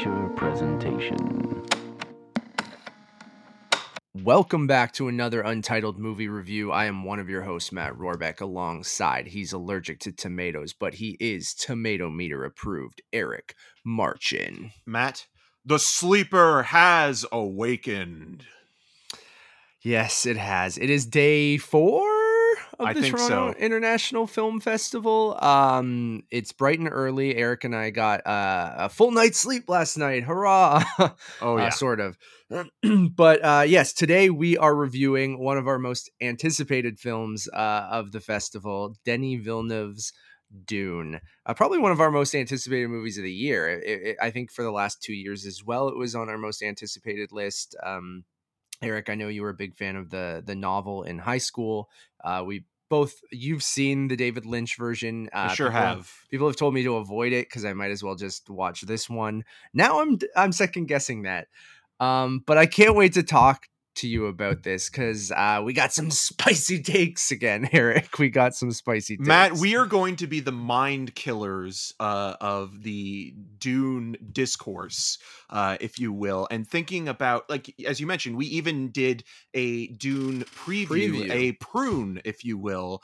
Feature presentation. Welcome back to another Untitled Movie Review. I am one of your hosts, Matt Rohrbeck, alongside, he's allergic to tomatoes, but he is Tomato Meter approved, Eric Marchin. Matt, the sleeper has awakened. Yes, it has. It is day 4 of the Toronto International Film Festival. It's bright and early. Eric and I got a full night's sleep last night. Hurrah! Oh, yeah. Sort of. But yes, today we are reviewing one of our most anticipated films of the festival, Denis Villeneuve's Dune. Probably one of our most anticipated movies of the year. I think for the last 2 years as well, it was on our most anticipated list. Eric, I know you were a big fan of the novel in high school. You've seen the David Lynch version. I sure have. People have told me to avoid it because I might as well just watch this one. Now I'm second guessing that. But I can't wait to talk to you about this because we got some spicy takes again, Eric. We got some spicy takes. Matt, we are going to be the mind killers of the Dune discourse, if you will. And thinking about, like, as you mentioned, we even did a Dune preview. A prune, if you will.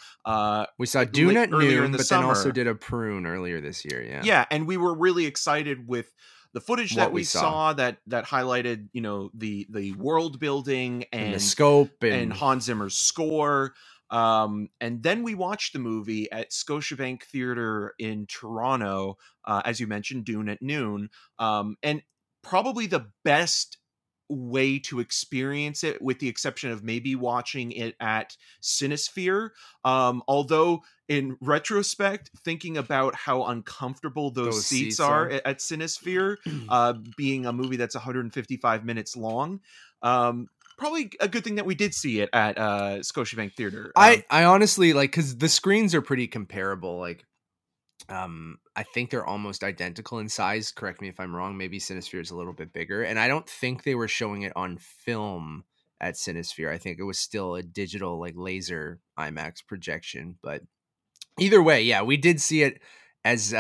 We saw Dune at noon, but summer. Then also did a prune earlier this year. Yeah, and we were really excited with the footage that we saw that highlighted, you know, the world building and the scope and Hans Zimmer's score. And then we watched the movie at Scotiabank Theater in Toronto, as you mentioned, Dune at noon. And probably the best way to experience it, with the exception of maybe watching it at Cinesphere. Although in retrospect, thinking about how uncomfortable those seats are at Cinesphere, being a movie that's 155 minutes long, probably a good thing that we did see it at Scotiabank Theater. I honestly, like, because the screens are pretty comparable, like, I think they're almost identical in size. Correct me if I'm wrong. Maybe Cinesphere is a little bit bigger, and I don't think they were showing it on film at Cinesphere. I think it was still a digital, like, laser IMAX projection. But either way, yeah, we did see it as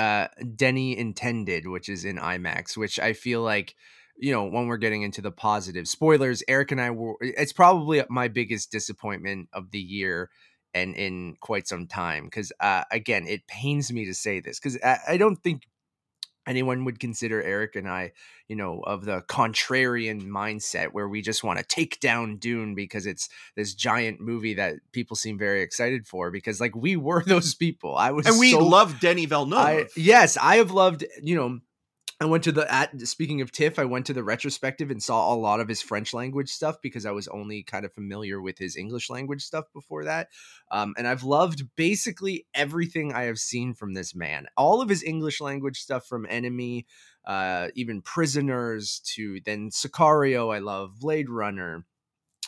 Denny intended, which is in IMAX, which I feel like, you know, when we're getting into the positive spoilers, Eric and I it's probably my biggest disappointment of the year, and in quite some time, because again, it pains me to say this, because I don't think anyone would consider Eric and I, you know, of the contrarian mindset where we just want to take down Dune because it's this giant movie that people seem very excited for, because, like, we were those people. We love Denis Villeneuve. I have loved, you know, speaking of TIFF, I went to the retrospective and saw a lot of his French language stuff because I was only kind of familiar with his English language stuff before that. And I've loved basically everything I have seen from this man. All of his English language stuff, from Enemy, even Prisoners, to then Sicario. I love Blade Runner,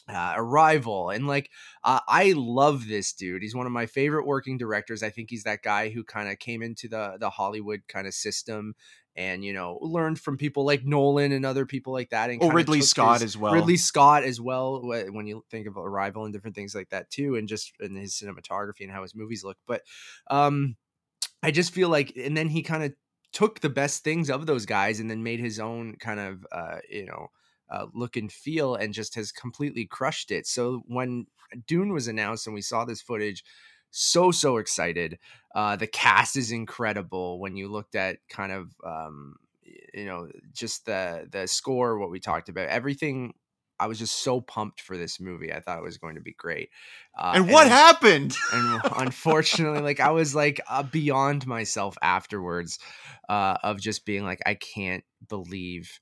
Arrival. And, like, I love this dude. He's one of my favorite working directors. I think he's that guy who kind of came into the Hollywood kind of system and, you know, learned from people like Nolan and other people like that. And Ridley Scott as well, when you think of Arrival and different things like that too, and just in his cinematography and how his movies look. But I just feel like, and then he kind of took the best things of those guys and then made his own kind of, you know, look and feel, and just has completely crushed it. So when Dune was announced and we saw this footage, so excited. The cast is incredible. When you looked at kind of, you know, just the score, what we talked about, everything, I was just so pumped for this movie. I thought it was going to be great. And what happened? And unfortunately, like, I was, like, beyond myself afterwards, of just being like, I can't believe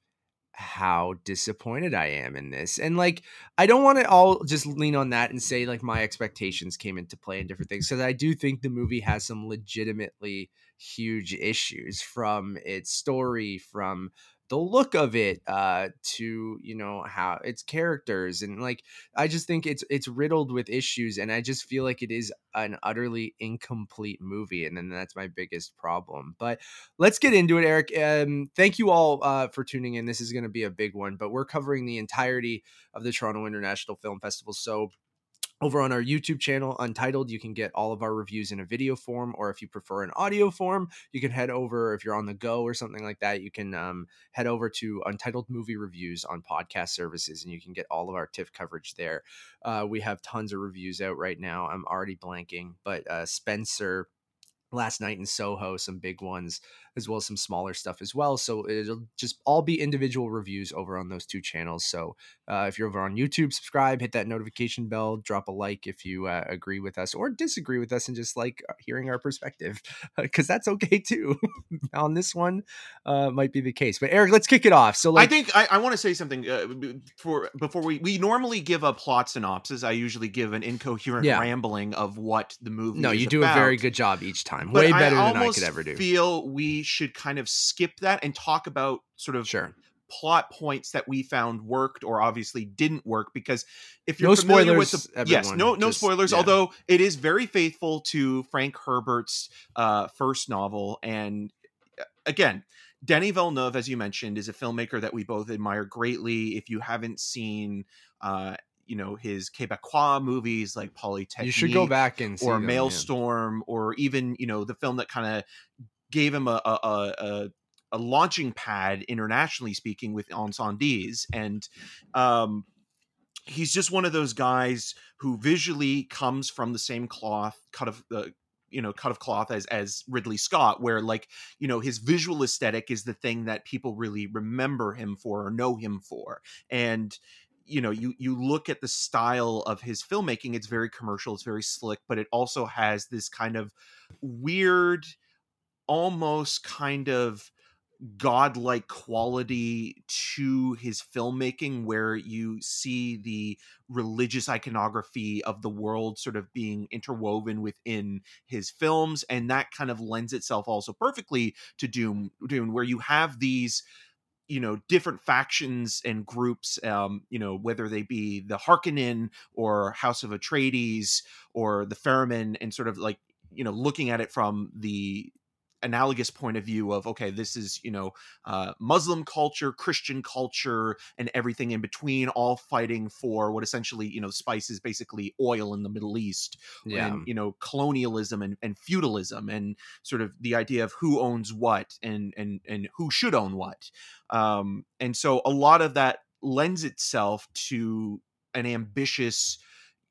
how disappointed I am in this. And, like, I don't want to all just lean on that and say, like, my expectations came into play and different things, because I do think the movie has some legitimately huge issues, from its story, from the look of it, to, you know, how its characters, and, like, I just think it's riddled with issues, and I just feel like it is an utterly incomplete movie, and then that's my biggest problem. But let's get into it, Eric. Thank you all for tuning in. This is going to be a big one, but we're covering the entirety of the Toronto International Film Festival, so Over on our YouTube channel, Untitled, you can get all of our reviews in a video form, or if you prefer an audio form, you can head over, if you're on the go or something like that, you can head over to Untitled Movie Reviews on podcast services, and you can get all of our TIFF coverage there. We have tons of reviews out right now. I'm already blanking, but Spencer, Last Night in Soho, some big ones, as well as some smaller stuff as well. So it'll just all be individual reviews over on those two channels. So if you're over on YouTube, subscribe, hit that notification bell, drop a like if you agree with us or disagree with us and just like hearing our perspective, because that's okay too. On this one might be the case. But Eric, let's kick it off. So I think I want to say something before we normally give a plot synopsis. I usually give an incoherent rambling of what the movie is. No, you do about a very good job each time. But way better than I could ever do. I feel we should kind of skip that and talk about sort of plot points that we found worked or obviously didn't work, because if you're familiar with the spoilers, although it is very faithful to Frank Herbert's first novel. And again, Denis Villeneuve, as you mentioned, is a filmmaker that we both admire greatly. If you haven't seen his Quebecois movies like Polytechnique, you should go back and see, or Maelstrom, or even, the film that kind of gave him a launching pad internationally speaking with Incendies. And he's just one of those guys who visually comes from the same cloth, cut of cloth as Ridley Scott, where his visual aesthetic is the thing that people really remember him for or know him for. And you look at the style of his filmmaking, it's very commercial, it's very slick, but it also has this kind of weird, almost kind of godlike quality to his filmmaking, where you see the religious iconography of the world sort of being interwoven within his films. And that kind of lends itself also perfectly to Dune, where you have these different factions and groups, whether they be the Harkonnen or House of Atreides or the Fremen, and sort of looking at it from the analogous point of view of, okay, this is, Muslim culture, Christian culture, and everything in between, all fighting for what essentially, spice is basically oil in the Middle East, and, colonialism and feudalism, and sort of the idea of who owns what and who should own what. And so a lot of that lends itself to an ambitious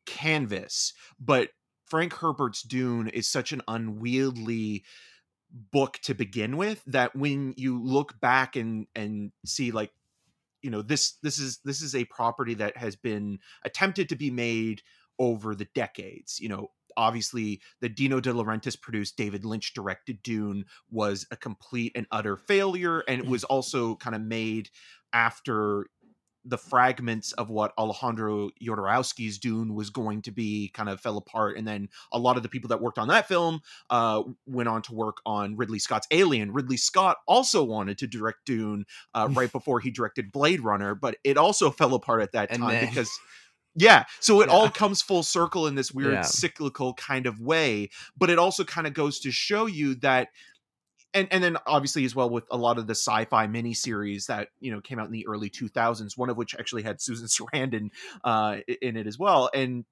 canvas, but Frank Herbert's Dune is such an unwieldy book to begin with that when you look back and see this is a property that has been attempted to be made over the decades. Obviously the Dino De Laurentiis produced, David Lynch directed Dune was a complete and utter failure, and it was also kind of made after the fragments of what Alejandro Jodorowsky's Dune was going to be kind of fell apart. And then a lot of the people that worked on that film went on to work on Ridley Scott's Alien. Ridley Scott also wanted to direct Dune right before he directed Blade Runner, but it also fell apart at that time because... Yeah. So it all comes full circle in this weird cyclical kind of way, but it also kind of goes to show you that. And then obviously as well with a lot of the sci-fi miniseries that, came out in the early 2000s, one of which actually had Susan Sarandon in it as well. And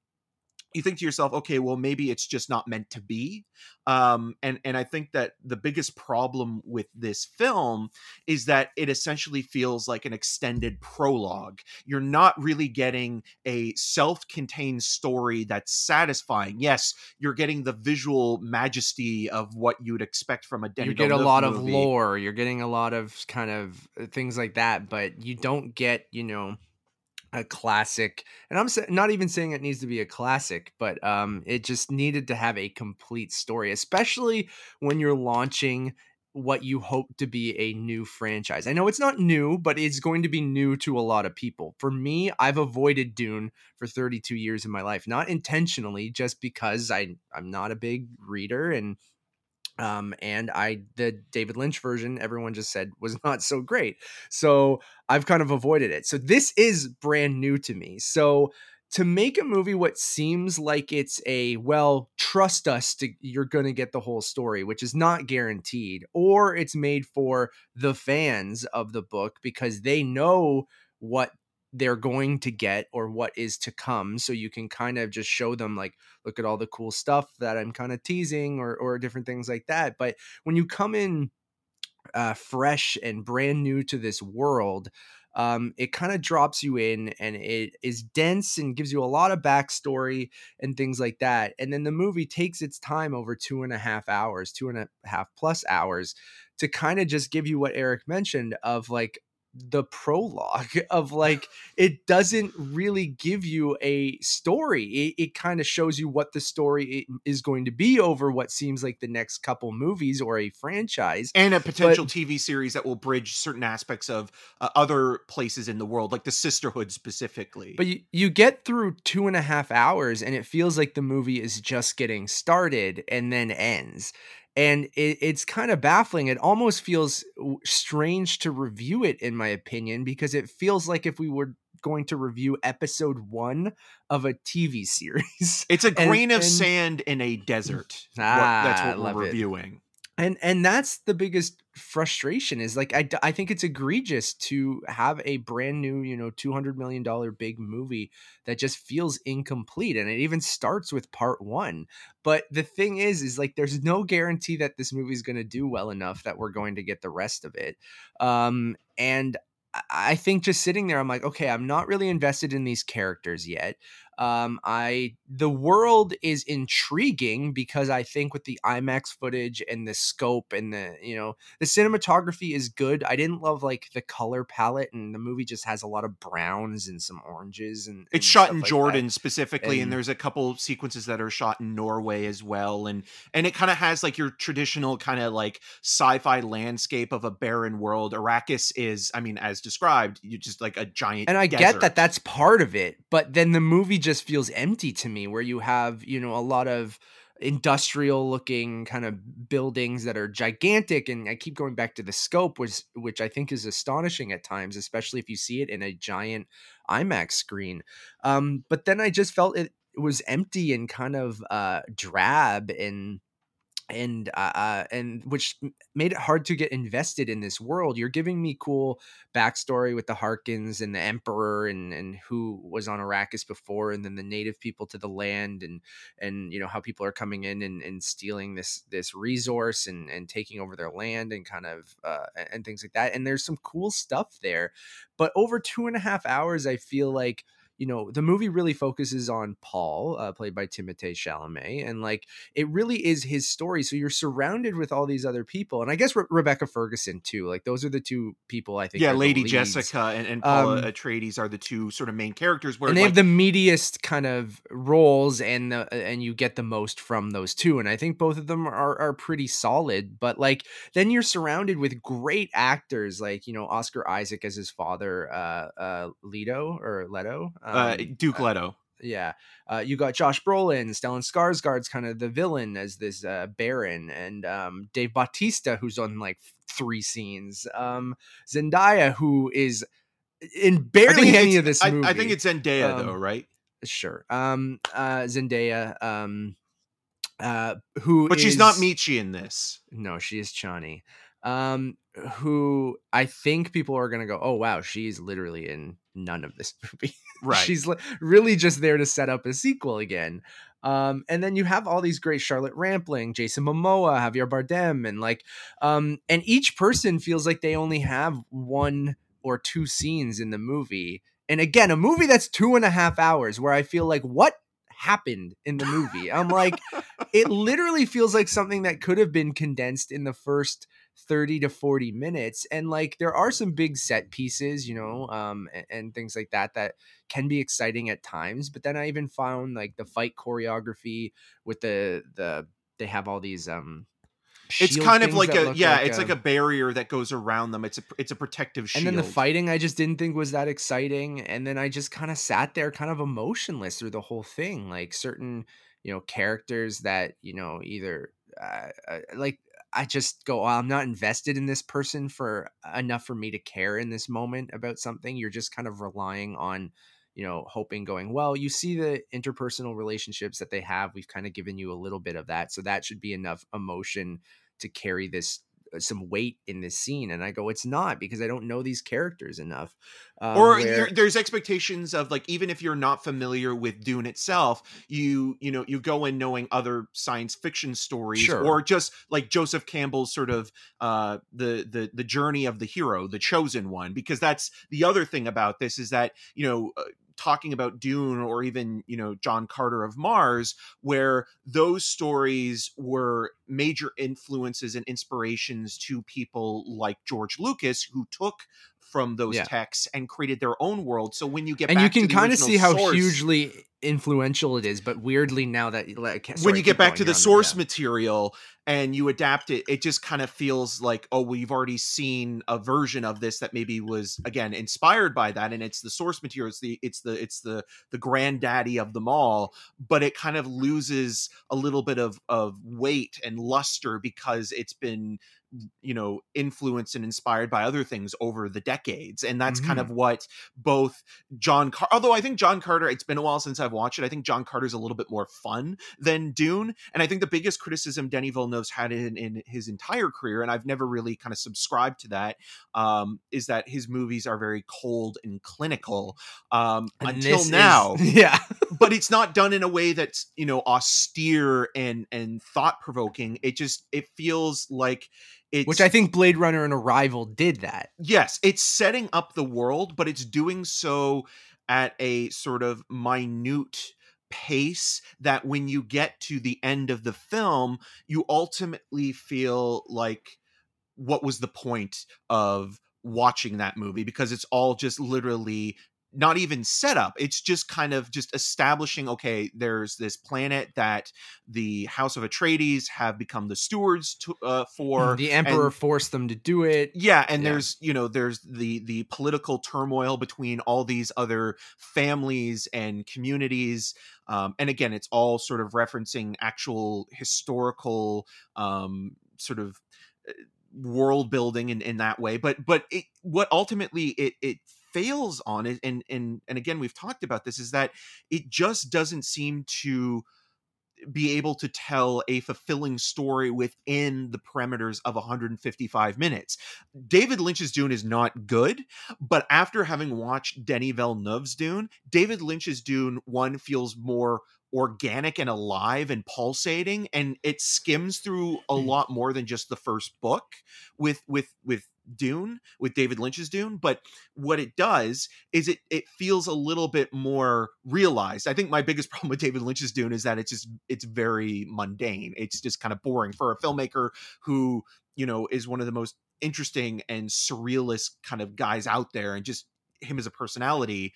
you think to yourself, okay, well, maybe it's just not meant to be. And I think that the biggest problem with this film is that it essentially feels like an extended prologue. You're not really getting a self-contained story that's satisfying. Yes, you're getting the visual majesty of what you'd expect from a Denis Villeneuve movie. You get a lot of lore. You're getting a lot of kind of things like that, but you don't get, a classic, and I'm not even saying it needs to be a classic, but it just needed to have a complete story, especially when you're launching what you hope to be a new franchise. I know it's not new, but it's going to be new to a lot of people. For me, I've avoided Dune for 32 years of my life, not intentionally, just because I'm not a big reader, and the David Lynch version, everyone just said, was not so great. So I've kind of avoided it. So this is brand new to me. So to make a movie what seems like it's trust us, you're going to get the whole story, which is not guaranteed, or it's made for the fans of the book because they know what they're going to get or what is to come. So you can kind of just show them like, look at all the cool stuff that I'm kind of teasing or different things like that. But when you come in fresh and brand new to this world, it kind of drops you in and it is dense and gives you a lot of backstory and things like that. And then the movie takes its time over 2.5 hours, 2.5+ hours to kind of just give you what Eric mentioned of like, the prologue of like, it doesn't really give you a story. It kind of shows you what the story is going to be over what seems like the next couple movies or a franchise and a potential TV series that will bridge certain aspects of other places in the world, like the sisterhood specifically. But you get through 2.5 hours and it feels like the movie is just getting started and then ends. And it's kind of baffling. It almost feels strange to review it, in my opinion, because it feels like if we were going to review episode 1 of a TV series. It's a grain of sand in a desert. That's what we're reviewing. And that's the biggest frustration is like, I think it's egregious to have a brand new, $200 million big movie that just feels incomplete. And it even starts with part 1. But the thing is like, there's no guarantee that this movie is going to do well enough that we're going to get the rest of it. And I think just sitting there, I'm like, okay, I'm not really invested in these characters yet. The world is intriguing because I think with the IMAX footage and the scope and the cinematography is good. I didn't love like the color palette, and the movie just has a lot of browns and some oranges and it's shot in Jordan specifically. And there's a couple sequences that are shot in Norway as well. And it kind of has like your traditional kind of like sci-fi landscape of a barren world. Arrakis is, as described, you just like a giant. And I get that that's part of it, but then the movie just feels empty to me, where you have a lot of industrial looking kind of buildings that are gigantic, and I keep going back to the scope, which I think is astonishing at times, especially if you see it in a giant IMAX screen, but then I just felt it was empty and kind of drab and which made it hard to get invested in this world. You're giving me cool backstory with the Harkons and the Emperor and who was on Arrakis before, and then the native people to the land and how people are coming in and stealing this resource and taking over their land and kind of and things like that. And there's some cool stuff there, but over 2.5 hours, I feel like the movie really focuses on Paul, played by Timothée Chalamet, and like it really is his story. So you're surrounded with all these other people, and I guess Rebecca Ferguson too. Like those are the two people I think. Yeah, Lady Jessica and Paula Atreides are the two sort of main characters. Where and they have the meatiest kind of roles, and you get the most from those two. And I think both of them are pretty solid. But like then you're surrounded with great actors, like Oscar Isaac as his father, Leto. Duke Leto. You got Josh Brolin. Stellan Skarsgård's kind of the villain as this Baron, and Dave Bautista, who's on like 3 scenes. Zendaya, who is in barely any of this movie. I think it's Zendaya though, right? Sure. Zendaya. But she's not Michi in this. No, she is Chani. Who I think people are going to go, oh, wow, she's literally in none of this movie. Right. She's really just there to set up a sequel again. And then you have all these great Charlotte Rampling, Jason Momoa, Javier Bardem, and like, and each person feels like they only have 1 or 2 scenes in the movie. And again, a movie that's 2.5 hours where I feel like, what happened in the movie? I'm like, it literally feels like something that could have been condensed in the first 30 to 40 minutes. And like, there are some big set pieces, and things like that can be exciting at times. But then I even found like the fight choreography with they have all these, it's kind of like a barrier that goes around them. It's a protective shield. And then the fighting, I just didn't think was that exciting. And then I just kind of sat there kind of emotionless through the whole thing, like certain, characters that, either like, I just go, I'm not invested in this person for enough for me to care in this moment about something. You're just kind of relying on, hoping going, well, you see the interpersonal relationships that they have. We've kind of given you a little bit of that. So that should be enough emotion to carry this some weight in this scene. And I go, it's not, because I don't know these characters enough. There's expectations of, like, even if you're not familiar with Dune itself, you go in knowing other science fiction stories, sure, or just like Joseph Campbell's sort of the journey of the hero, the chosen one, because that's the other thing about this is that, talking about Dune or even, John Carter of Mars, where those stories were major influences and inspirations to people like George Lucas, who took from those texts and created their own world. So when you get back to the original source... And you can kind of see how hugely influential it is, but weirdly now that... when you get back to the source material and you adapt it, it just kind of feels like, oh, we've already seen a version of this that maybe was, again, inspired by that, and it's the source material, it's the granddaddy of them all, but it kind of loses a little bit of weight and luster because it's been... influenced and inspired by other things over the decades. And that's kind of what both although I think John Carter, it's been a while since I've watched it. I think John Carter's a little bit more fun than Dune. And I think the biggest criticism Denis Villeneuve's had in his entire career, and I've never really kind of subscribed to that, is that his movies are very cold and clinical until now. But it's not done in a way that's, austere and thought provoking. It feels like which I think Blade Runner and Arrival did that. Yes, it's setting up the world, but it's doing so at a sort of minute pace that when you get to the end of the film, you ultimately feel like, what was the point of watching that movie? Because it's all just literally... not even set up. It's just kind of just establishing, okay, there's this planet that the House of Atreides have become the stewards for. The Emperor forced them to do it. Yeah. And there's the political turmoil between all these other families and communities. And again, it's all sort of referencing actual historical sort of world building in that way. But what ultimately it fails on it, and again, we've talked about this, is that it just doesn't seem to be able to tell a fulfilling story within the parameters of 155 minutes. David Lynch's Dune is not good, but after having watched Denis Villeneuve's Dune, David Lynch's Dune 1 feels more organic and alive and pulsating, and it skims through a lot more than just the first book with Dune, with David Lynch's Dune. But what it does is it feels a little bit more realized. I think my biggest problem with David Lynch's Dune is that it's very mundane. It's just kind of boring for a filmmaker who, is one of the most interesting and surrealist kind of guys out there, and just him as a personality,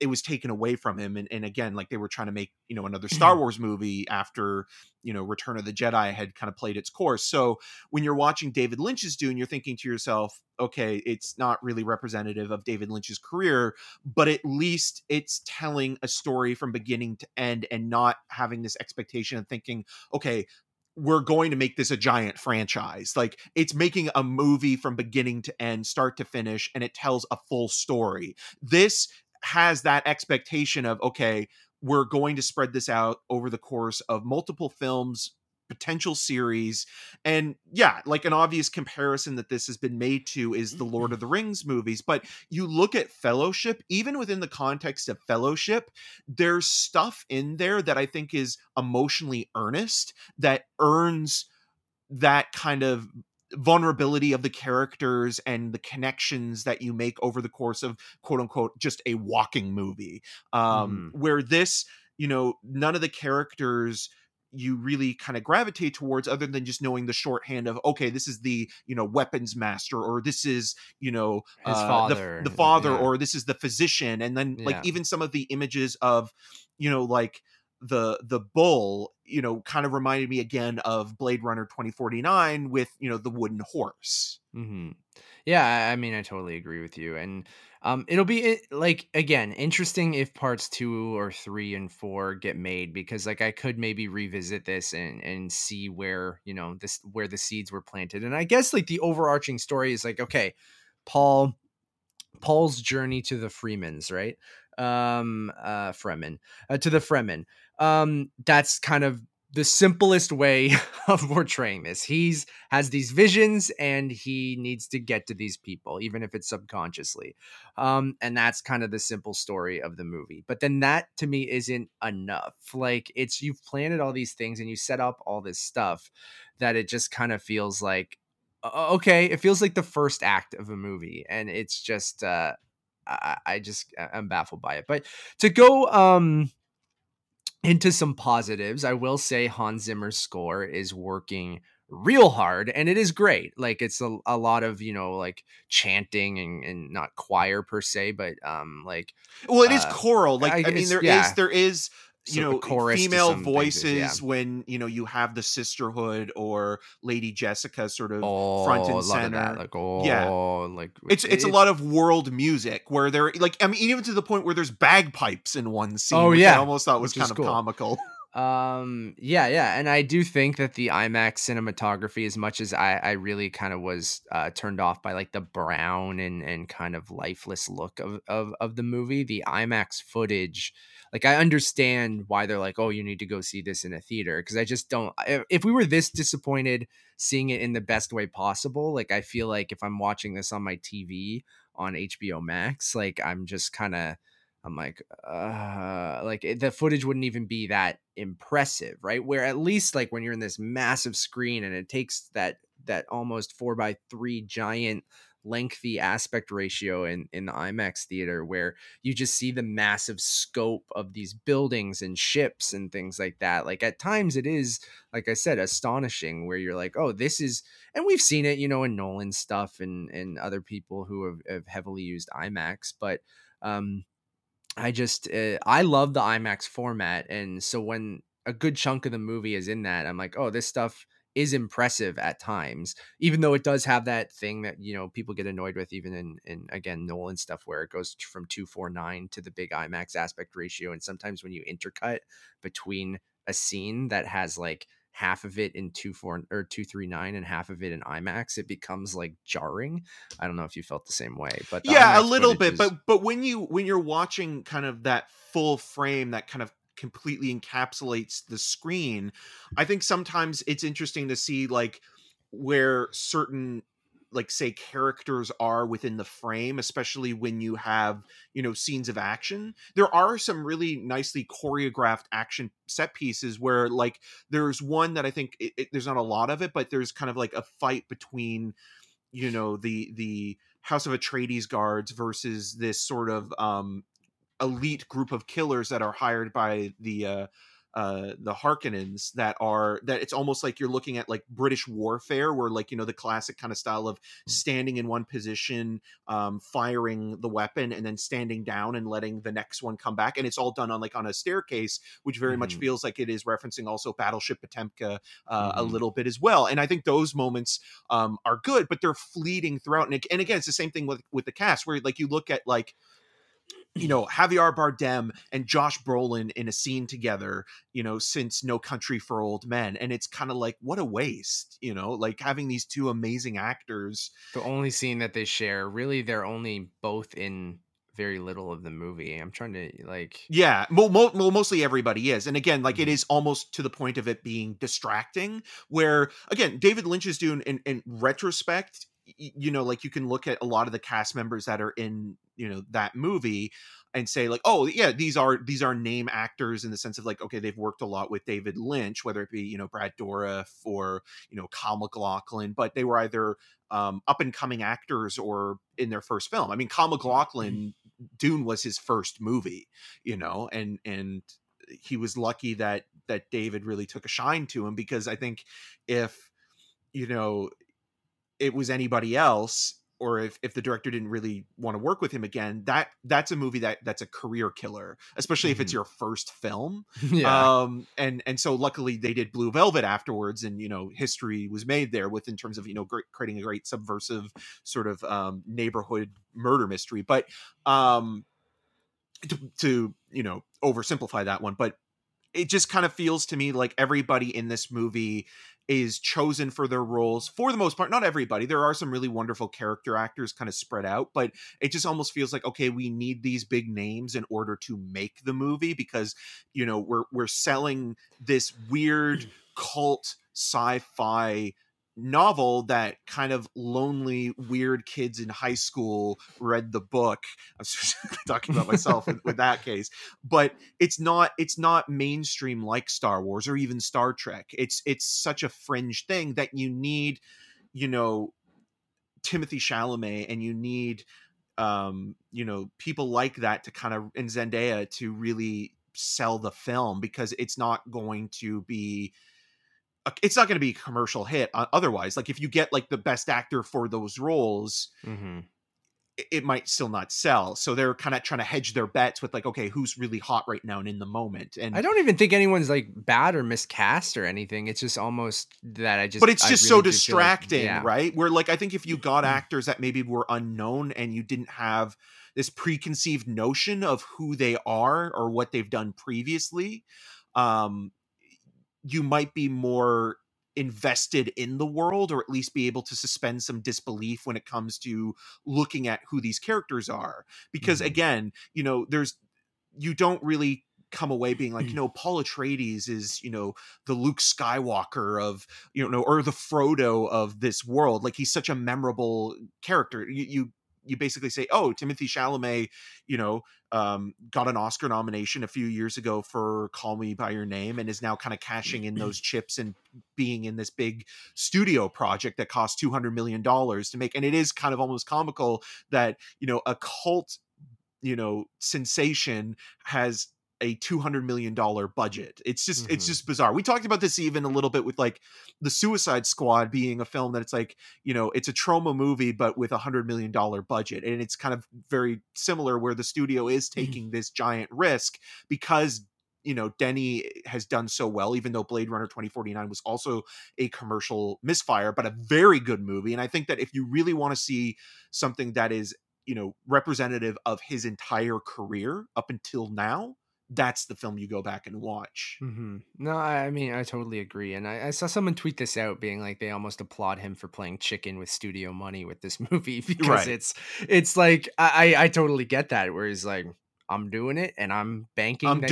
it was taken away from him. And again, like, they were trying to make, another Star Wars movie after, Return of the Jedi had kind of played its course. So when you're watching David Lynch's Dune, you're thinking to yourself, okay, it's not really representative of David Lynch's career, but at least it's telling a story from beginning to end and not having this expectation of thinking, okay, we're going to make this a giant franchise. Like, it's making a movie from beginning to end, start to finish, and it tells a full story. This has that expectation of, okay, we're going to spread this out over the course of multiple films, potential series. And like, an obvious comparison that this has been made to is the Lord of the Rings movies. But you look at Fellowship, even within the context of Fellowship, there's stuff in there that I think is emotionally earnest, that earns that kind of vulnerability of the characters and the connections that you make over the course of, quote unquote, just a walking movie. Where this, none of the characters you really kind of gravitate towards, other than just knowing the shorthand of, okay, this is the, weapons master, or this is, his father, the father, or this is the physician. And then like, even some of the images of, like the bull, kind of reminded me again of Blade Runner 2049 with, the wooden horse. Yeah. I mean, I totally agree with you. And it'll be like, again, interesting if parts 2 or 3 and 4 get made, because like, I could maybe revisit this and see where, where the seeds were planted. And I guess like the overarching story is like, okay, Paul's journey to the Freemans, right? Fremen, to the Fremen. That's kind of the simplest way of portraying this. He's has these visions and he needs to get to these people, even if it's subconsciously. And that's kind of the simple story of the movie. But then that to me isn't enough. Like, it's, you've planted all these things and you set up all this stuff that it just kind of feels like, okay, it feels like the first act of a movie. And it's just, I'm baffled by it. But to go, into some positives, I will say Hans Zimmer's score is working real hard and it is great. Like, it's a lot of, you know, like chanting and not choir per se, but like, well, it is choral. Like, I mean, there yeah. is, there is, you so know, chorus female voices things, yeah. when, you know, you have the sisterhood or Lady Jessica sort of front and center. That. Like, like it's a lot of world music where they're like, I mean, even to the point where there's bagpipes in one scene. Oh yeah. I almost thought was kind of cool. Comical. Yeah. And I do think that the IMAX cinematography, as much as I really kind of was turned off by like the brown and kind of lifeless look of the movie, the IMAX footage, like, I understand why they're like, oh, you need to go see this in a theater. Because I just don't, if we were this disappointed seeing it in the best way possible, like, I feel like if I'm watching this on my TV on HBO Max, like, I'm just kind of, I'm like the footage wouldn't even be that impressive, right? Where at least like when you're in this massive screen and it takes that almost 4x3 giant lengthy aspect ratio in the IMAX theater, where you just see the massive scope of these buildings and ships and things like that. Like, at times it is, like I said, astonishing, where you're like, oh, this is, and we've seen it, you know, in Nolan stuff and other people who have heavily used IMAX, but, I love the IMAX format. And so when a good chunk of the movie is in that, I'm like, oh, this stuff is impressive at times, even though it does have that thing that, you know, people get annoyed with, even in again, Nolan stuff, where it goes from 2:49 to the big IMAX aspect ratio. And sometimes when you intercut between a scene that has like half of it in 2:39 and half of it in IMAX, it becomes like jarring. I don't know if you felt the same way, but yeah, IMAX a little bit. But when you're watching kind of that full frame, that kind of completely encapsulates the screen, I think sometimes it's interesting to see like where certain, like, say, characters are within the frame, especially when you have, you know, scenes of action. There are some really nicely choreographed action set pieces where, like, there's one that I think there's not a lot of it, but there's kind of like a fight between, you know, the House of Atreides guards versus this sort of elite group of killers that are hired by the Harkonnens, that it's almost like you're looking at like British warfare, where, like, you know, the classic kind of style of standing in one position, firing the weapon and then standing down and letting the next one come back. And it's all done on like on a staircase, which very much feels like it is referencing also Battleship Potemkin a little bit as well. And I think those moments are good, but they're fleeting throughout. And again, it's the same thing with the cast, where like you look at like, you know, Javier Bardem and Josh Brolin in a scene together, you know, since No Country for Old Men. And it's kind of like, what a waste, you know, like having these two amazing actors. The only scene that they share, really, they're only both in very little of the movie. I'm trying to like, yeah, mostly everybody is. And again, like, it is almost to the point of it being distracting, where again, David Lynch is doing in retrospect, you know, like you can look at a lot of the cast members that are in, you know, that movie and say like, oh yeah, these are name actors in the sense of like, okay, they've worked a lot with David Lynch, whether it be, you know, Brad Dourif or, you know, Kyle MacLachlan, but they were either up and coming actors or in their first film. I mean, Kyle MacLachlan, Dune was his first movie, you know, and he was lucky that David really took a shine to him, because I think if, you know, it was anybody else, or if the director didn't really want to work with him again, that's a movie that's a career killer, especially if it's your first film. Yeah. And so luckily they did Blue Velvet afterwards, and, you know, history was made there with, in terms of, you know, creating a great subversive sort of neighborhood murder mystery. But to you know, oversimplify that one, but it just kind of feels to me like everybody in this movie is chosen for their roles for the most part. Not everybody. There are some really wonderful character actors kind of spread out, but it just almost feels like, okay, we need these big names in order to make the movie because, you know, we're selling this weird cult sci-fi novel that kind of lonely, weird kids in high school read the book. I'm talking about myself with that case, but it's not mainstream like Star Wars or even Star Trek. It's such a fringe thing that you need, you know, Timothée Chalamet, and you need, you know, people like that to kind of, and Zendaya, to really sell the film, because it's not going to be a commercial hit otherwise. Like if you get like the best actor for those roles, mm-hmm. it might still not sell. So they're kind of trying to hedge their bets with like, okay, who's really hot right now and in the moment. And I don't even think anyone's like bad or miscast or anything. It's just almost that but it's just really so distracting, like, yeah. Right? Where like, I think if you got actors that maybe were unknown and you didn't have this preconceived notion of who they are or what they've done previously, you might be more invested in the world, or at least be able to suspend some disbelief when it comes to looking at who these characters are. Because mm-hmm. again, you know, you don't really come away being like, you know, Paul Atreides is, you know, the Luke Skywalker of, you know, or the Frodo of this world. Like he's such a memorable character. You basically say, oh, Timothée Chalamet, you know, got an Oscar nomination a few years ago for Call Me by Your Name and is now kind of cashing in those chips and being in this big studio project that cost $200 million to make. And it is kind of almost comical that, you know, a cult, you know, sensation has a $200 million budget. It's just bizarre. We talked about this even a little bit with like the Suicide Squad being a film that it's like, you know, it's a trauma movie, but with $100 million budget. And it's kind of very similar where the studio is taking this giant risk because, you know, Denis has done so well, even though Blade Runner 2049 was also a commercial misfire, but a very good movie. And I think that if you really want to see something that is, you know, representative of his entire career up until now, that's the film you go back and watch. Mm-hmm. No, I mean, I totally agree. And I saw someone tweet this out being like, they almost applaud him for playing chicken with studio money with this movie, because right. it's like, I totally get that, where he's like, I'm doing it and I'm banking that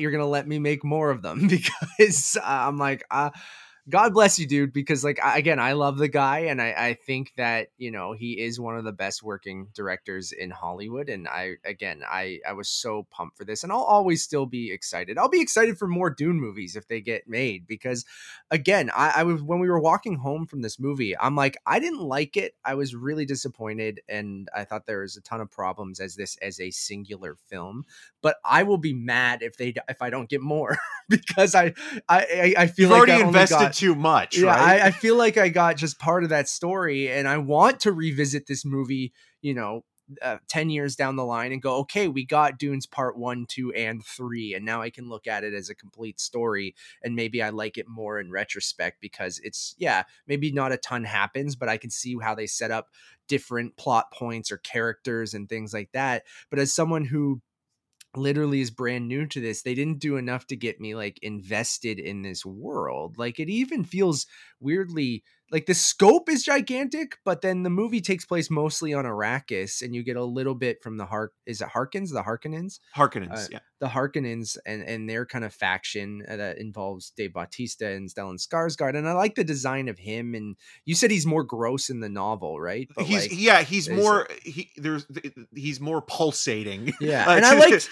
you're going to let me make more of them, because I'm like, God bless you, dude. Because like, again, I love the guy, and I think that, you know, he is one of the best working directors in Hollywood. And I was so pumped for this, and I'll always still be excited. I'll be excited for more Dune movies if they get made, because again, I was, when we were walking home from this movie, I'm like, I didn't like it. I was really disappointed, and I thought there was a ton of problems as a singular film, but I will be mad if I don't get more because I feel like I invested too much. Yeah, right? I feel like I got just part of that story, and I want to revisit this movie, you know, 10 years down the line and go, okay, we got Dune's part 1, 2, and 3, and now I can look at it as a complete story, and maybe I like it more in retrospect, because it's, yeah, maybe not a ton happens, but I can see how they set up different plot points or characters and things like that. But as someone who literally is brand new to this, they didn't do enough to get me like invested in this world. Like it even feels weirdly like the scope is gigantic, but then the movie takes place mostly on Arrakis, and you get a little bit from the Harkonnens and their kind of faction that involves Dave Bautista and Stellan Skarsgård. And I like the design of him. And you said he's more gross in the novel, right? But he's more pulsating. Yeah. And I wish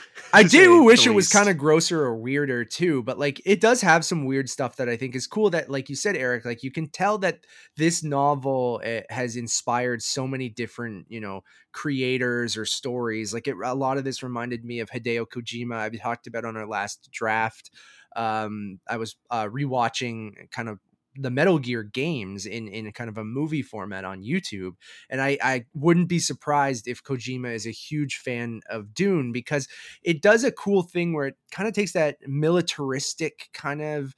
it was kind of grosser or weirder too, but like, it does have some weird stuff that I think is cool, that like you said, Eric, like you can tell that this novel has inspired so many different, you know, creators or stories. Like a lot of this reminded me of Hideo Kojima. I've talked about on our last draft. I was rewatching kind of the Metal Gear games in kind of a movie format on YouTube. And I wouldn't be surprised if Kojima is a huge fan of Dune, because it does a cool thing where it kind of takes that militaristic kind of,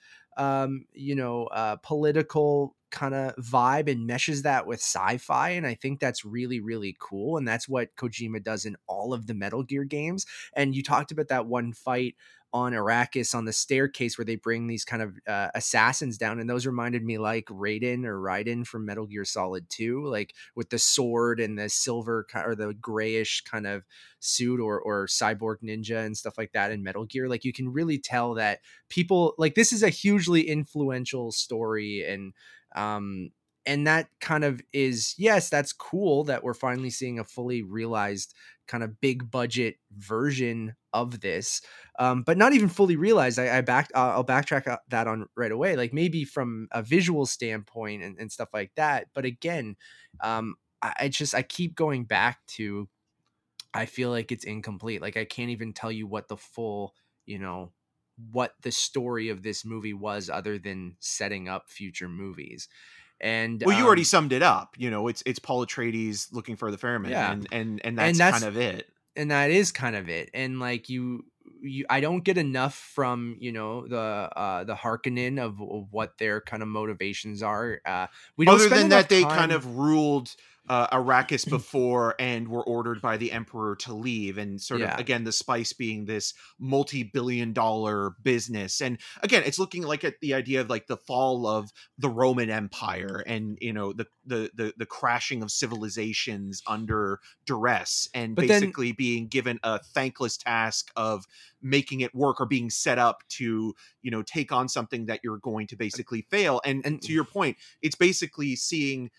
you know, political kind of vibe and meshes that with sci-fi. And I think that's really, really cool. And that's what Kojima does in all of the Metal Gear games. And you talked about that one fight on Arrakis on the staircase where they bring these kind of assassins down. And those reminded me like Raiden from Metal Gear Solid 2, like with the sword and the silver or the grayish kind of suit, or cyborg ninja and stuff like that in Metal Gear. Like you can really tell that people like, this is a hugely influential story. And that kind of is, yes, that's cool that we're finally seeing a fully realized kind of big budget version of this, but not even fully realized. I'll backtrack that on right away, like maybe from a visual standpoint and stuff like that. But again, I keep going back to, I feel like it's incomplete. Like I can't even tell you what the full, what the story of this movie was other than setting up future movies. And well, you already summed it up. It's Paul Atreides looking for the Fremen, yeah. and that's kind of it. And that is kind of it. And like I don't get enough from the Harkonnen of what their kind of motivations are. We don't other than that they kind of ruled Arrakis before and were ordered by the emperor to leave, and sort of again the spice being this multi-billion-dollar business, and again it's looking like at the idea of like the fall of the Roman Empire and the crashing of civilizations under duress, and but basically then being given a thankless task of making it work or being set up to take on something that you're going to basically fail, and to your point it's basically seeing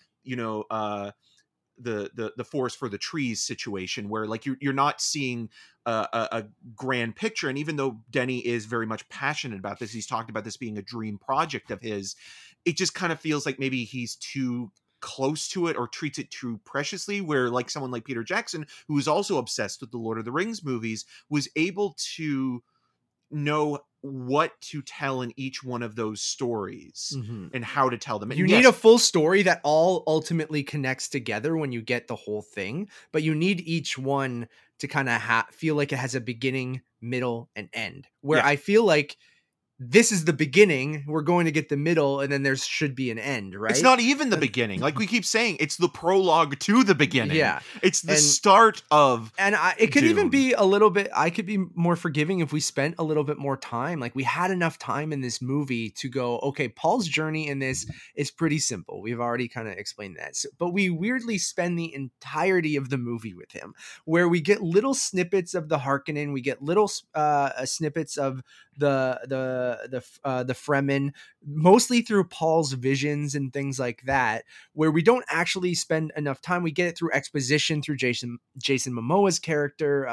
the forest for the trees situation where like you're not seeing a grand picture. And even though Denny is very much passionate about this, he's talked about this being a dream project of his, it just kind of feels like maybe he's too close to it or treats it too preciously, where like someone like Peter Jackson, who is also obsessed with the Lord of the Rings movies, was able to know what to tell in each one of those stories and how to tell them. And you need a full story that all ultimately connects together when you get the whole thing, but you need each one to kind of feel like it has a beginning, middle, and end, where I feel like this is the beginning, we're going to get the middle, and then there should be an end, right? It's not even the beginning. Like we keep saying, it's the prologue to the beginning. Yeah. It's the start of it could Dune. Even be a little bit, I could be more forgiving if we spent a little bit more time. Like we had enough time in this movie to go, okay, Paul's journey in this is pretty simple. We've already kind of explained that. So, but we weirdly spend the entirety of the movie with him, where we get little snippets of the Harkonnen, we get little snippets of the Fremen, mostly through Paul's visions and things like that, where we don't actually spend enough time. We get it through exposition, through Jason Momoa's character,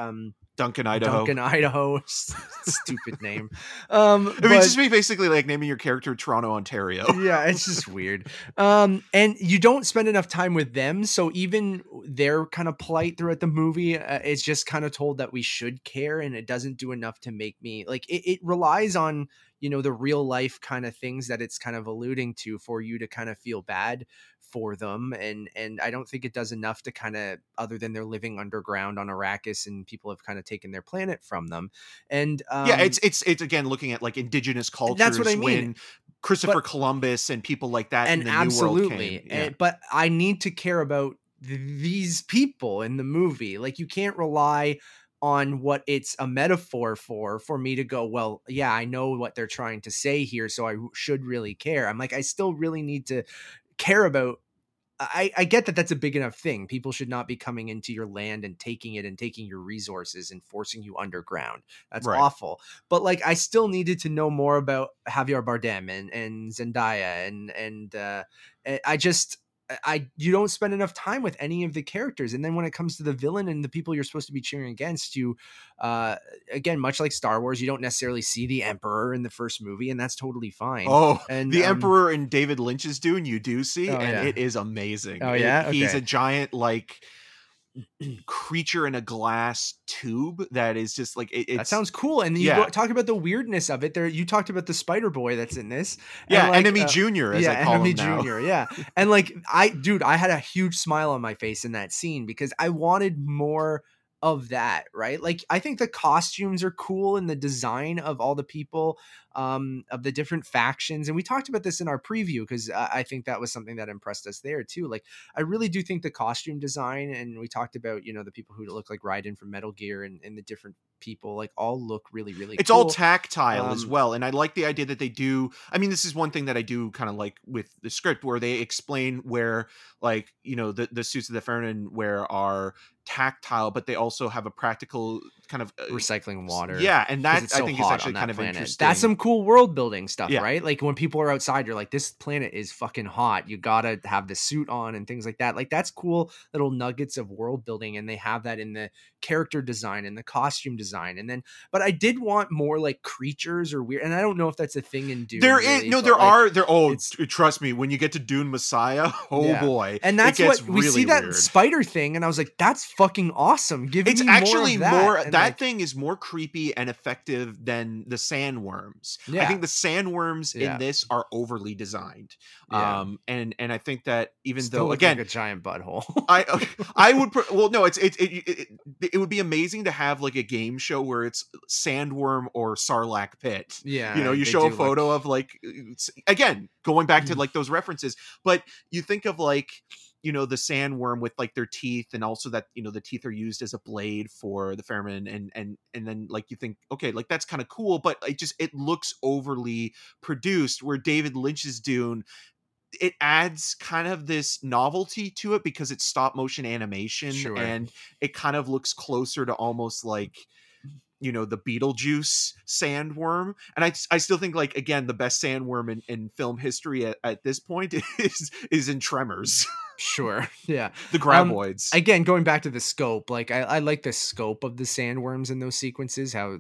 Duncan Idaho, stupid name. It would just be basically like naming your character Toronto, Ontario. Yeah, it's just weird. And you don't spend enough time with them, so even their kind of plight throughout the movie, it's just kind of told that we should care, and it doesn't do enough to make me like it. It relies on the real life kind of things that it's kind of alluding to for you to kind of feel bad for them. And I don't think it does enough to kind of, other than they're living underground on Arrakis and people have kind of taken their planet from them. And it's again, looking at like indigenous cultures, that's what I mean. When Christopher Columbus and people like that and in the New World came. Yeah. But I need to care about these people in the movie. Like you can't rely on what it's a metaphor for me to go, well, yeah, I know what they're trying to say here, so I should really care. I'm like, I still really need to care about, I get that that's a big enough thing. People should not be coming into your land and taking it and taking your resources and forcing you underground. That's right. Awful. But like, I still needed to know more about Javier Bardem and Zendaya. You don't spend enough time with any of the characters. And then when it comes to the villain and the people you're supposed to be cheering against, again, much like Star Wars, you don't necessarily see the Emperor in the first movie, and that's totally fine. Oh, and the Emperor in David Lynch's Dune, you do see, it is amazing. Oh yeah. He's a giant, like creature in a glass tube that is just like it's, that sounds cool. And you talk about the weirdness of it there. You talked about the Spider Boy that's in this, Enemy Junior, as I call Enemy him now. Junior, and like I had a huge smile on my face in that scene because I wanted more of that, right? Like I think the costumes are cool and the design of all the people of the different factions, and we talked about this in our preview because I think that was something that impressed us there too. Like I really do think the costume design, and we talked about the people who look like Raiden from Metal Gear and the different people, like, all look really, really it's cool. All tactile as well. And I like the idea that they do. I mean, this is one thing that I do kind of like with the script, where they explain where, like, you know, the suits of the Fremen wear are tactile, but they also have a practical kind of recycling water. Yeah. And that, so I think, is actually kind of interesting. That's some cool world building stuff, yeah. Right? Like, when people are outside, you're like, this planet is fucking hot. You gotta have the suit on and things like that. Like, that's cool little nuggets of world building. And they have that in the character design and the costume design. And then, but I did want more like creatures or weird. And I don't know if that's a thing in Dune. There really, is, no, there like, are, there. Oh, trust me, when you get to Dune Messiah, oh yeah. Boy. And that's what really we see weird. That spider thing. And I was like, that's fucking awesome. Give it's me actually more of that. That thing is more creepy and effective than the sandworms. Yeah. I think the sandworms in this are overly designed. Yeah. And I think that even still though again like a giant butthole, I would well no it would be amazing to have like a game show where it's sandworm or sarlacc pit. Yeah, you know, you show a photo of like again going back to like those references, but you think of like. You know, the sandworm with like their teeth, and also that, you know, the teeth are used as a blade for the Fremen, and then like you think, okay, like that's kind of cool, but it looks overly produced. Where David Lynch's Dune, it adds kind of this novelty to it because it's stop motion animation, sure. And it kind of looks closer to almost like, you know, the Beetlejuice sandworm. And I still think, like, again, the best sandworm in film history at this point is in Tremors. Sure. Yeah. The graboids. Again, going back to the scope, like I like the scope of the sandworms in those sequences, how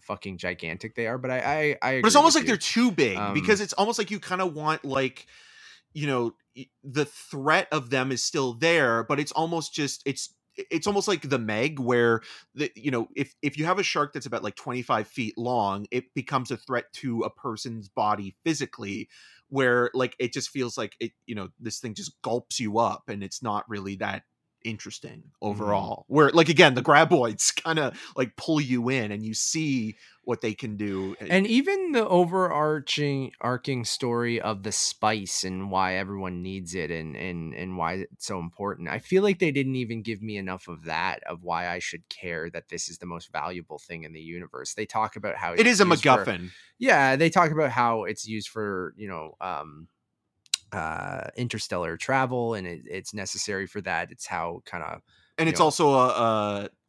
fucking gigantic they are. But I agree, but it's almost like you. They're too big, because it's almost like you kind of want, like, you know, the threat of them is still there, but it's almost just it's almost like the Meg, where the, you know, if you have a shark that's about like 25 feet long, it becomes a threat to a person's body physically, where like it just feels like it, you know, this thing just gulps you up and it's not really that interesting overall. Mm-hmm. Where like, again, the graboids kind of like pull you in and you see what they can do. And even the arcing story of the spice and why everyone needs it and why it's so important. I feel like they didn't even give me enough of that, of why I should care that this is the most valuable thing in the universe. They talk about how it is a MacGuffin. They talk about how it's used for, you know, interstellar travel, and it's necessary for that. It's how kind of, and it's also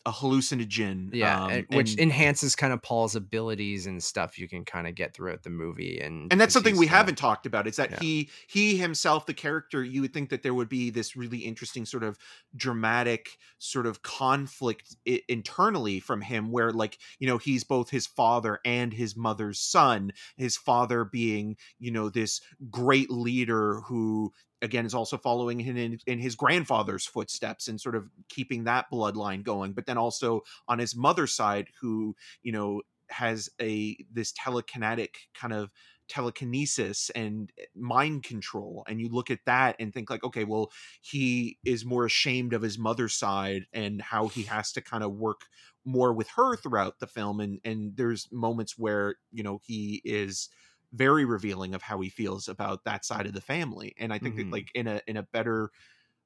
a hallucinogen, which enhances kind of Paul's abilities and stuff you can kind of get throughout the movie. And that's something we haven't talked about. It's that he himself, the character, you would think that there would be this really interesting sort of dramatic sort of conflict internally from him, where, like, you know, he's both his father and his mother's son, his father being, you know, this great leader who, again, is also following him in his grandfather's footsteps and sort of keeping that bloodline going. But then also on his mother's side, who, you know, has this telekinetic kind of telekinesis and mind control. And you look at that and think, like, okay, well, he is more ashamed of his mother's side and how he has to kind of work more with her throughout the film. And there's moments where, you know, he is very revealing of how he feels about that side of the family. And I think that, like, in a better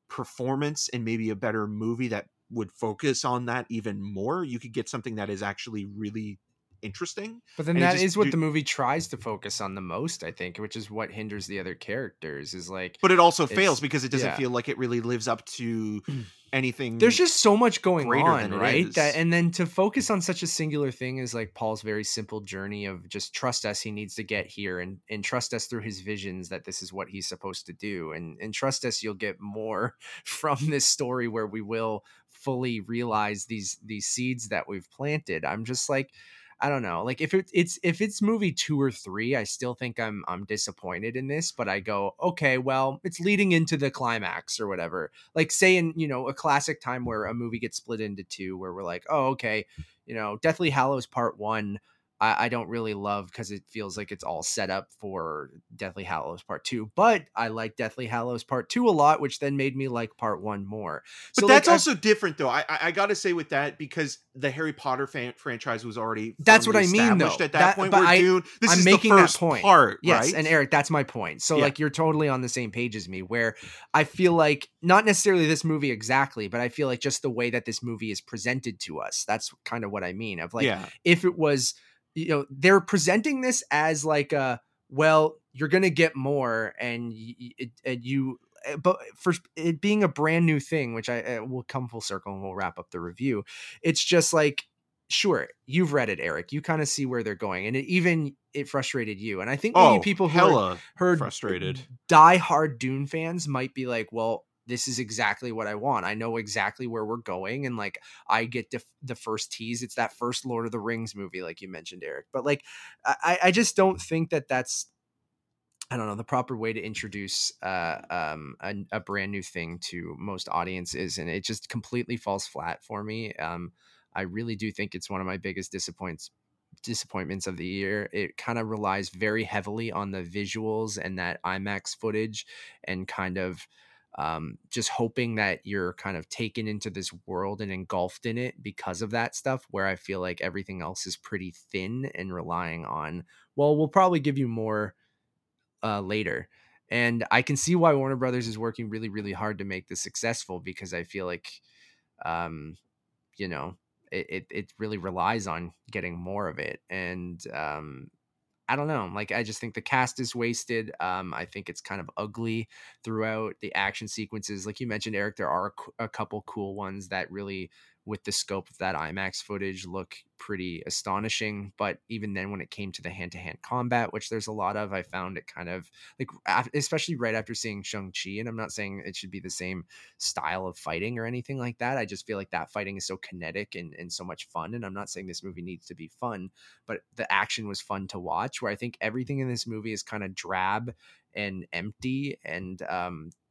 performance and maybe a better movie that would focus on that even more, you could get something that is actually really interesting. But then that is what the movie tries to focus on the most, I think, which is what hinders the other characters, is like, but it also fails because it doesn't feel like it really lives up to anything. There's just so much going on, right? That, and then to focus on such a singular thing is like Paul's very simple journey of just trust us, he needs to get here, and trust us through his visions that this is what he's supposed to do, and trust us, you'll get more from this story where we will fully realize these seeds that we've planted. I'm just like, I don't know. Like, if it's movie 2 or 3, I still think I'm disappointed in this, but I go, okay, well, it's leading into the climax or whatever. Like, say in, you know, a classic time where a movie gets split into 2, where we're like, oh, okay, you know, Deathly Hallows Part 1 I don't really love because it feels like it's all set up for Deathly Hallows Part 2. But I like Deathly Hallows Part 2 a lot, which then made me like Part 1 more. But so that's like, also different, though. I got to say with that, because the Harry Potter franchise was already that's what I mean, though. At that point, but Dune, this I'm is making the first that point. Part, yes, right? And Eric, that's my point. So like you're totally on the same page as me, where I feel like not necessarily this movie exactly, but I feel like just the way that this movie is presented to us. That's kind of what I mean. Of like, if it was... You know, they're presenting this as like a, well, you're going to get more but for it being a brand new thing, which I will come full circle and we'll wrap up the review. It's just like, sure, you've read it, Eric, you kind of see where they're going. And it frustrated you. And I think many people who heard frustrated diehard Dune fans might be like, well, this is exactly what I want. I know exactly where we're going. And like, I get the first tease. It's that first Lord of the Rings movie, like you mentioned, Eric, but like, I just don't think that that's, I don't know, the proper way to introduce a brand new thing to most audiences. And it just completely falls flat for me. I really do think it's one of my biggest disappointments of the year. It kind of relies very heavily on the visuals and that IMAX footage and kind of, just hoping that you're kind of taken into this world and engulfed in it because of that stuff, where I feel like everything else is pretty thin and relying on, well, we'll probably give you more later. And I can see why Warner Brothers is working really, really hard to make this successful, because I feel like, you know, it really relies on getting more of it. And, I don't know. Like, I just think the cast is wasted. I think it's kind of ugly throughout the action sequences. Like you mentioned, Eric, there are a couple cool ones that really, with the scope of that IMAX footage, look pretty astonishing. But even then, when it came to the hand-to-hand combat, which there's a lot of, I found it kind of like, especially right after seeing Shang-Chi, and I'm not saying it should be the same style of fighting or anything like that. I just feel like that fighting is so kinetic and so much fun. And I'm not saying this movie needs to be fun, but the action was fun to watch, where I think everything in this movie is kind of drab and empty. And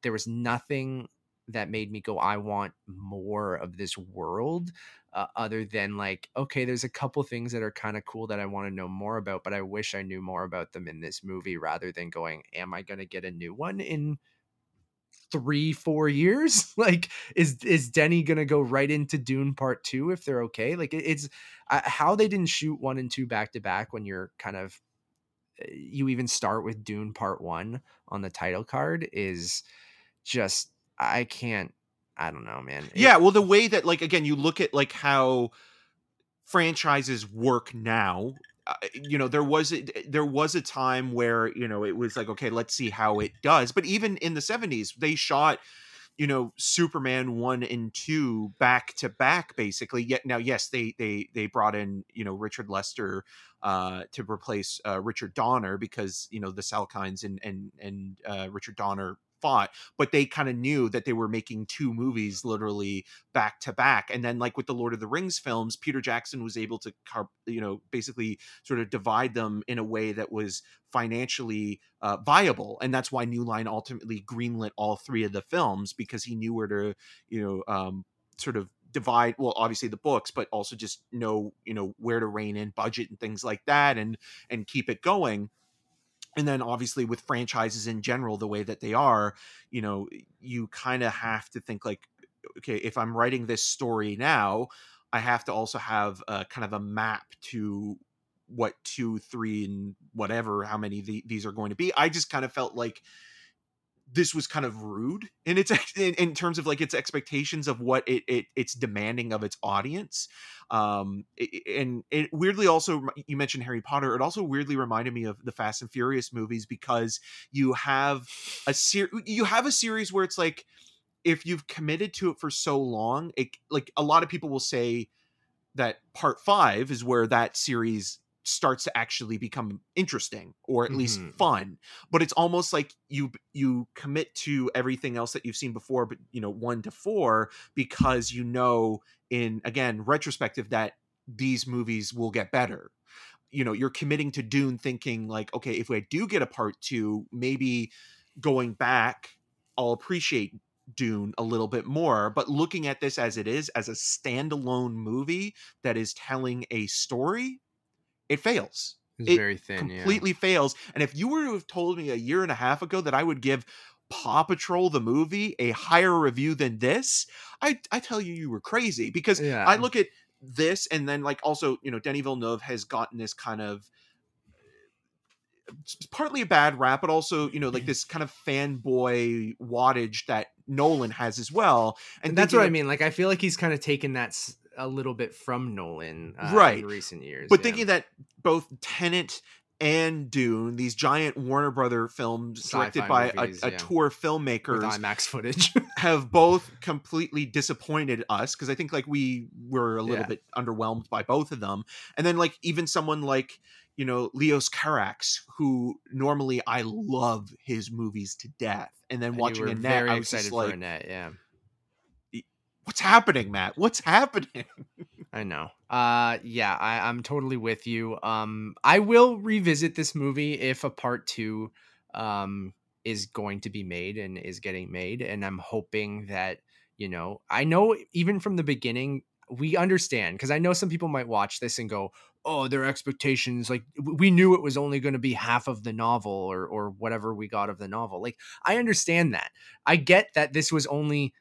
there was nothing that made me go, I want more of this world, other than like, okay, there's a couple things that are kind of cool that I want to know more about, but I wish I knew more about them in this movie, rather than going, am I going to get a new one in 3-4 years? Like, is Denny going to go right into Dune Part 2 if they're okay? Like, it's how they didn't shoot 1 and 2 back to back, when you're kind of, you even start with Dune Part 1 on the title card, is just, I don't know, man. Yeah. Well, the way that, like, again, you look at like how franchises work now, you know, there was a time where, you know, it was like, okay, let's see how it does. But even in the 70s, they shot, you know, Superman 1 and 2 back to back, basically. Yet now, yes, they brought in, you know, Richard Lester to replace Richard Donner, because, you know, the Salkinds and Richard Donner fought, but they kind of knew that they were making 2 movies literally back to back. And then, like with the Lord of the Rings films, Peter Jackson was able to, you know, basically sort of divide them in a way that was financially viable. And that's why New Line ultimately greenlit all 3 of the films, because he knew where to, you know, sort of divide, well, obviously the books, but also just know, you know, where to rein in budget and things like that, and keep it going. And then obviously with franchises in general, the way that they are, you know, you kind of have to think like, okay, if I'm writing this story now, I have to also have a kind of a map to what 2, 3 and whatever, how many these are going to be. I just kind of felt like this was kind of rude in its in terms of like its expectations of what it's demanding of its audience. And it weirdly also, you mentioned Harry Potter, it also weirdly reminded me of the Fast and Furious movies, because you have a series where it's like, if you've committed to it for so long, it, like a lot of people will say that Part 5 is where that series starts to actually become interesting, or at least fun. But it's almost like you commit to everything else that you've seen before, but, you know, 1 to 4, because, you know, in, again, retrospective, that these movies will get better. You know, you're committing to Dune thinking like, okay, if I do get a Part 2, maybe going back, I'll appreciate Dune a little bit more. But looking at this as it is, as a standalone movie that is telling a story, it fails. It's very thin. Completely fails. And if you were to have told me a year and a half ago that I would give Paw Patrol the movie a higher review than this, I tell you, you were crazy. Because I look at this, and then like also, you know, Denis Villeneuve has gotten this kind of partly a bad rap, but also, you know, like this kind of fanboy wattage that Nolan has as well. And that's what I mean. Like, I feel like he's kind of taken that a little bit from Nolan in recent years. But thinking that both Tenet and Dune, these giant Warner Brother films directed by a tour filmmakers with IMAX footage, have both completely disappointed us, because I think like we were a little bit underwhelmed by both of them. And then like even someone like, you know, Leos Carax, who normally I love his movies to death, and then watching Annette, I was just like, Annette, what's happening, Matt? What's happening? I know. I'm totally with you. I will revisit this movie if a part two is going to be made and is getting made. And I'm hoping that, you know, I know even from the beginning, we understand, because I know some people might watch this and go, oh, their expectations, like we knew it was only going to be half of the novel or whatever we got of the novel. Like, I understand that. I get that this was only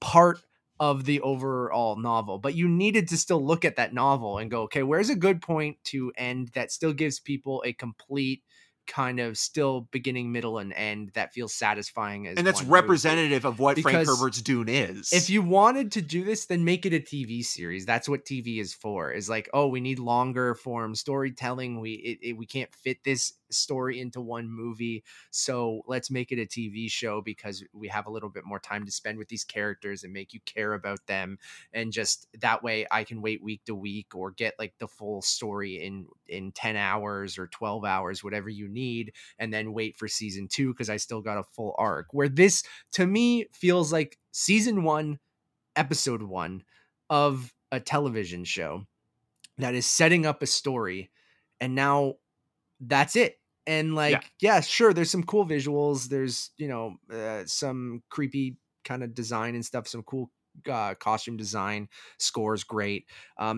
part of the overall novel, but you needed to still look at that novel and go, okay, where's a good point to end that still gives people a complete kind of still beginning, middle, and end that feels satisfying as, and that's representative movie. Of what because Frank Herbert's Dune is. If you wanted to do this, then make it a TV series. That's what TV is for. Is like, oh, we need longer form storytelling. We can't fit this story into one movie, so let's make it a TV show because we have a little bit more time to spend with these characters and make you care about them, and just that way I can wait week to week or get like the full story in 10 hours or 12 hours, whatever you need, and then wait for season 2 because I still got a full arc. Where this to me feels like season 1 episode 1 of a television show that is setting up a story, and now that's it. And like, yeah, sure, there's some cool visuals. There's, you know, some creepy kind of design and stuff, some cool costume design, score's great.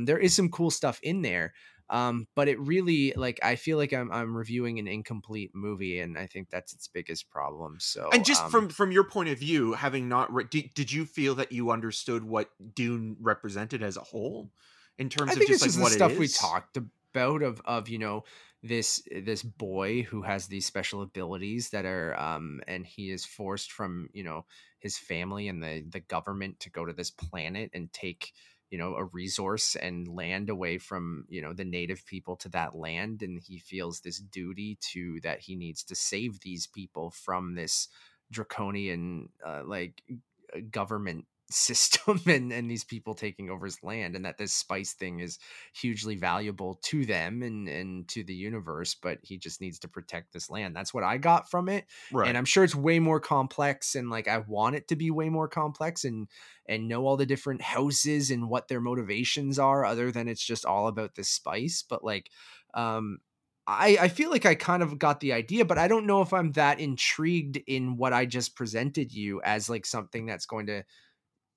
There is some cool stuff in there. But it really, like, I feel like I'm reviewing an incomplete movie, and I think that's its biggest problem. So, and just from your point of view, having not did you feel that you understood what Dune represented as a whole in terms of just like what the stuff it is? We talked about of, you know, this boy who has these special abilities that are and he is forced from, you know, his family and the government to go to this planet and take, you know, a resource and land away from, you know, the native people to that land, and he feels this duty to that he needs to save these people from this draconian like government system and these people taking over his land, and that this spice thing is hugely valuable to them and to the universe, but he just needs to protect this land. That's what I got from it, right? And I'm sure it's way more complex, and like I want it to be way more complex and know all the different houses and what their motivations are, other than it's just all about this spice. But like I feel like I kind of got the idea, but I don't know if I'm that intrigued in what I just presented you as like something that's going to,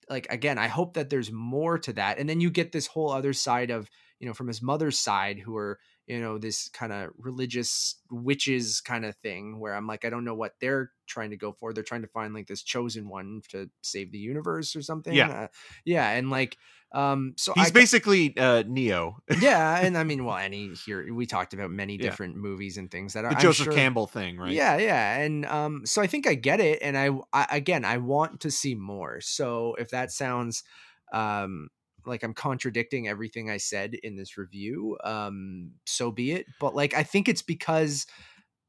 like, again, I hope that there's more to that. And then you get this whole other side of, you know, from his mother's side, who are, you know, this kind of religious witches kind of thing, where I'm like, I don't know what they're trying to go for. They're trying to find like this chosen one to save the universe or something. And like, so he's basically Neo. Yeah. And I mean, well, we talked about many different movies and things that are the Joseph Campbell thing, right? Yeah. Yeah. And, so I think I get it. And I want to see more. So if that sounds, like I'm contradicting everything I said in this review, so be it. But like, I think it's because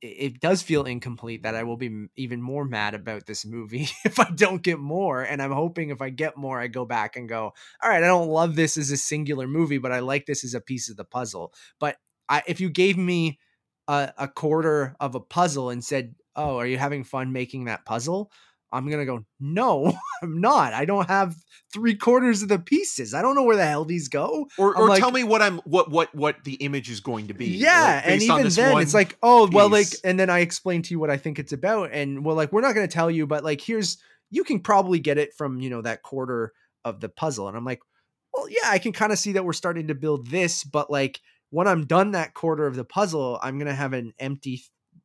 it does feel incomplete that I will be even more mad about this movie if I don't get more. And I'm hoping if I get more, I go back and go, all right, I don't love this as a singular movie, but I like this as a piece of the puzzle. But if you gave me a quarter of a puzzle and said, oh, are you having fun making that puzzle? I'm going to go, no, I'm not. I don't have three quarters of the pieces. I don't know where the hell these go. Or like, tell me what the image is going to be. Yeah. Like, and even then it's like, oh, piece. Well, like, and then I explain to you what I think it's about. And well, like, we're not going to tell you, but like, you can probably get it from, you know, that quarter of the puzzle. And I'm like, well, yeah, I can kind of see that we're starting to build this, but like, when I'm done that quarter of the puzzle, I'm going to have an empty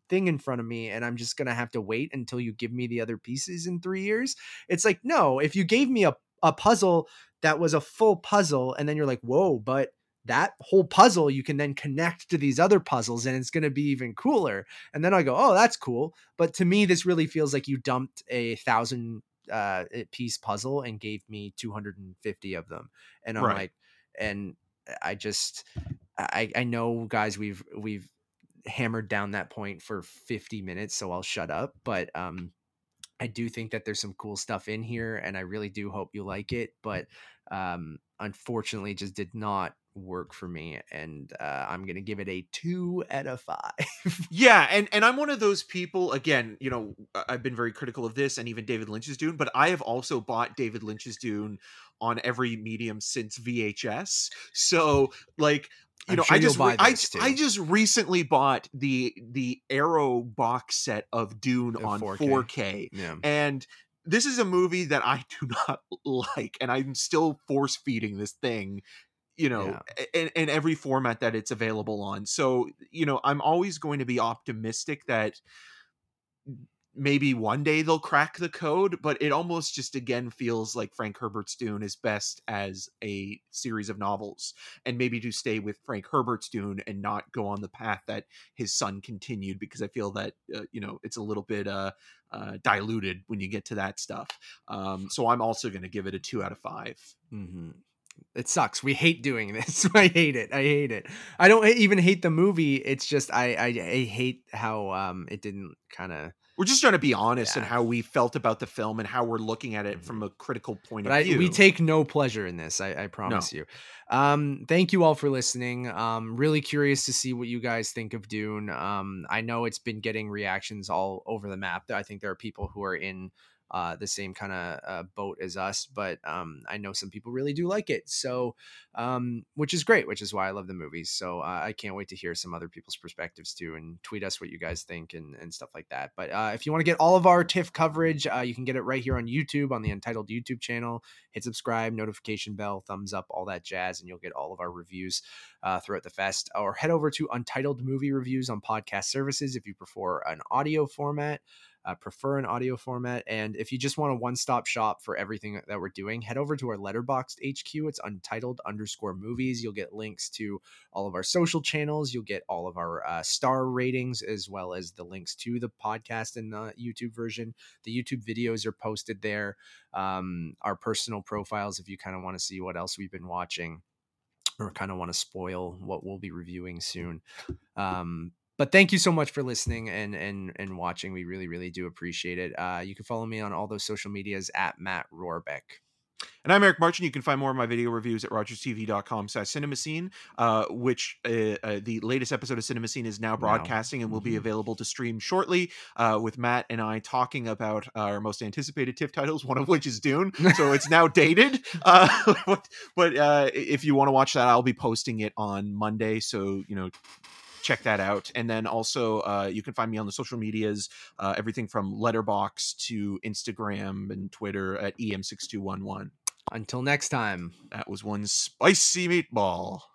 thing in front of me, and I'm just going to have to wait until you give me the other pieces in 3 years. It's like, no, if you gave me a puzzle that was a full puzzle, and then you're like, whoa, but that whole puzzle, you can then connect to these other puzzles and it's going to be even cooler. And then I go, oh, that's cool. But to me, this really feels like you dumped 1,000-piece puzzle and gave me 250 of them. And I'm like, and I just, I know, guys, we've hammered down that point for 50 minutes, so I'll shut up. But, I do think that there's some cool stuff in here, and I really do hope you like it, but, unfortunately it just did not work for me, and I'm gonna give it a 2 out of 5. Yeah, and I'm one of those people, again, you know, I've been very critical of this and even David Lynch's Dune, but I have also bought David Lynch's Dune on every medium since VHS. So like, you know, I just recently bought the Arrow box set of Dune on 4K. Yeah. And this is a movie that I do not like, and I'm still force feeding this thing, you know, in every format that it's available on. So, you know, I'm always going to be optimistic that maybe one day they'll crack the code, but it almost just again feels like Frank Herbert's Dune is best as a series of novels, and maybe to stay with Frank Herbert's Dune and not go on the path that his son continued, because I feel that, you know, it's a little bit diluted when you get to that stuff. So I'm also going to give it a 2 out of 5. Mm-hmm. It sucks. We hate doing this. I hate it. I don't even hate the movie. It's just, I hate how it didn't kind of, we're just trying to be honest in how we felt about the film and how we're looking at it from a critical point of view. We take no pleasure in this. I promise you. Thank you all for listening. Really curious to see what you guys think of Dune. I know it's been getting reactions all over the map. I think there are people who are in the same kind of boat as us, but I know some people really do like it. So, which is great, which is why I love the movies. So I can't wait to hear some other people's perspectives too, and tweet us what you guys think and stuff like that. But if you want to get all of our TIFF coverage, you can get it right here on YouTube, on the Untitled YouTube channel. Hit subscribe, notification bell, thumbs up, all that jazz, and you'll get all of our reviews throughout the fest. Or head over to Untitled Movie Reviews on podcast services if you prefer an audio format. And if you just want a one-stop shop for everything that we're doing, head over to our Letterboxd HQ. It's Untitled_movies. You'll get links to all of our social channels. You'll get all of our star ratings, as well as the links to the podcast and the YouTube version. The YouTube videos are posted there. Our personal profiles, if you kind of want to see what else we've been watching or kind of want to spoil what we'll be reviewing soon. But thank you so much for listening and watching. We really, really do appreciate it. You can follow me on all those social medias at Matt Rohrbeck. And I'm Eric Marchin. You can find more of my video reviews at rogerstv.com/CinemaScene, which the latest episode of CinemaScene is now broadcasting and will be available to stream shortly, with Matt and I talking about our most anticipated TIFF titles, one of which is Dune. So it's now dated. But if you want to watch that, I'll be posting it on Monday. So, you know, check that out. And then also you can find me on the social medias, everything from Letterboxd to Instagram and Twitter at EM6211. Until next time. That was one spicy meatball.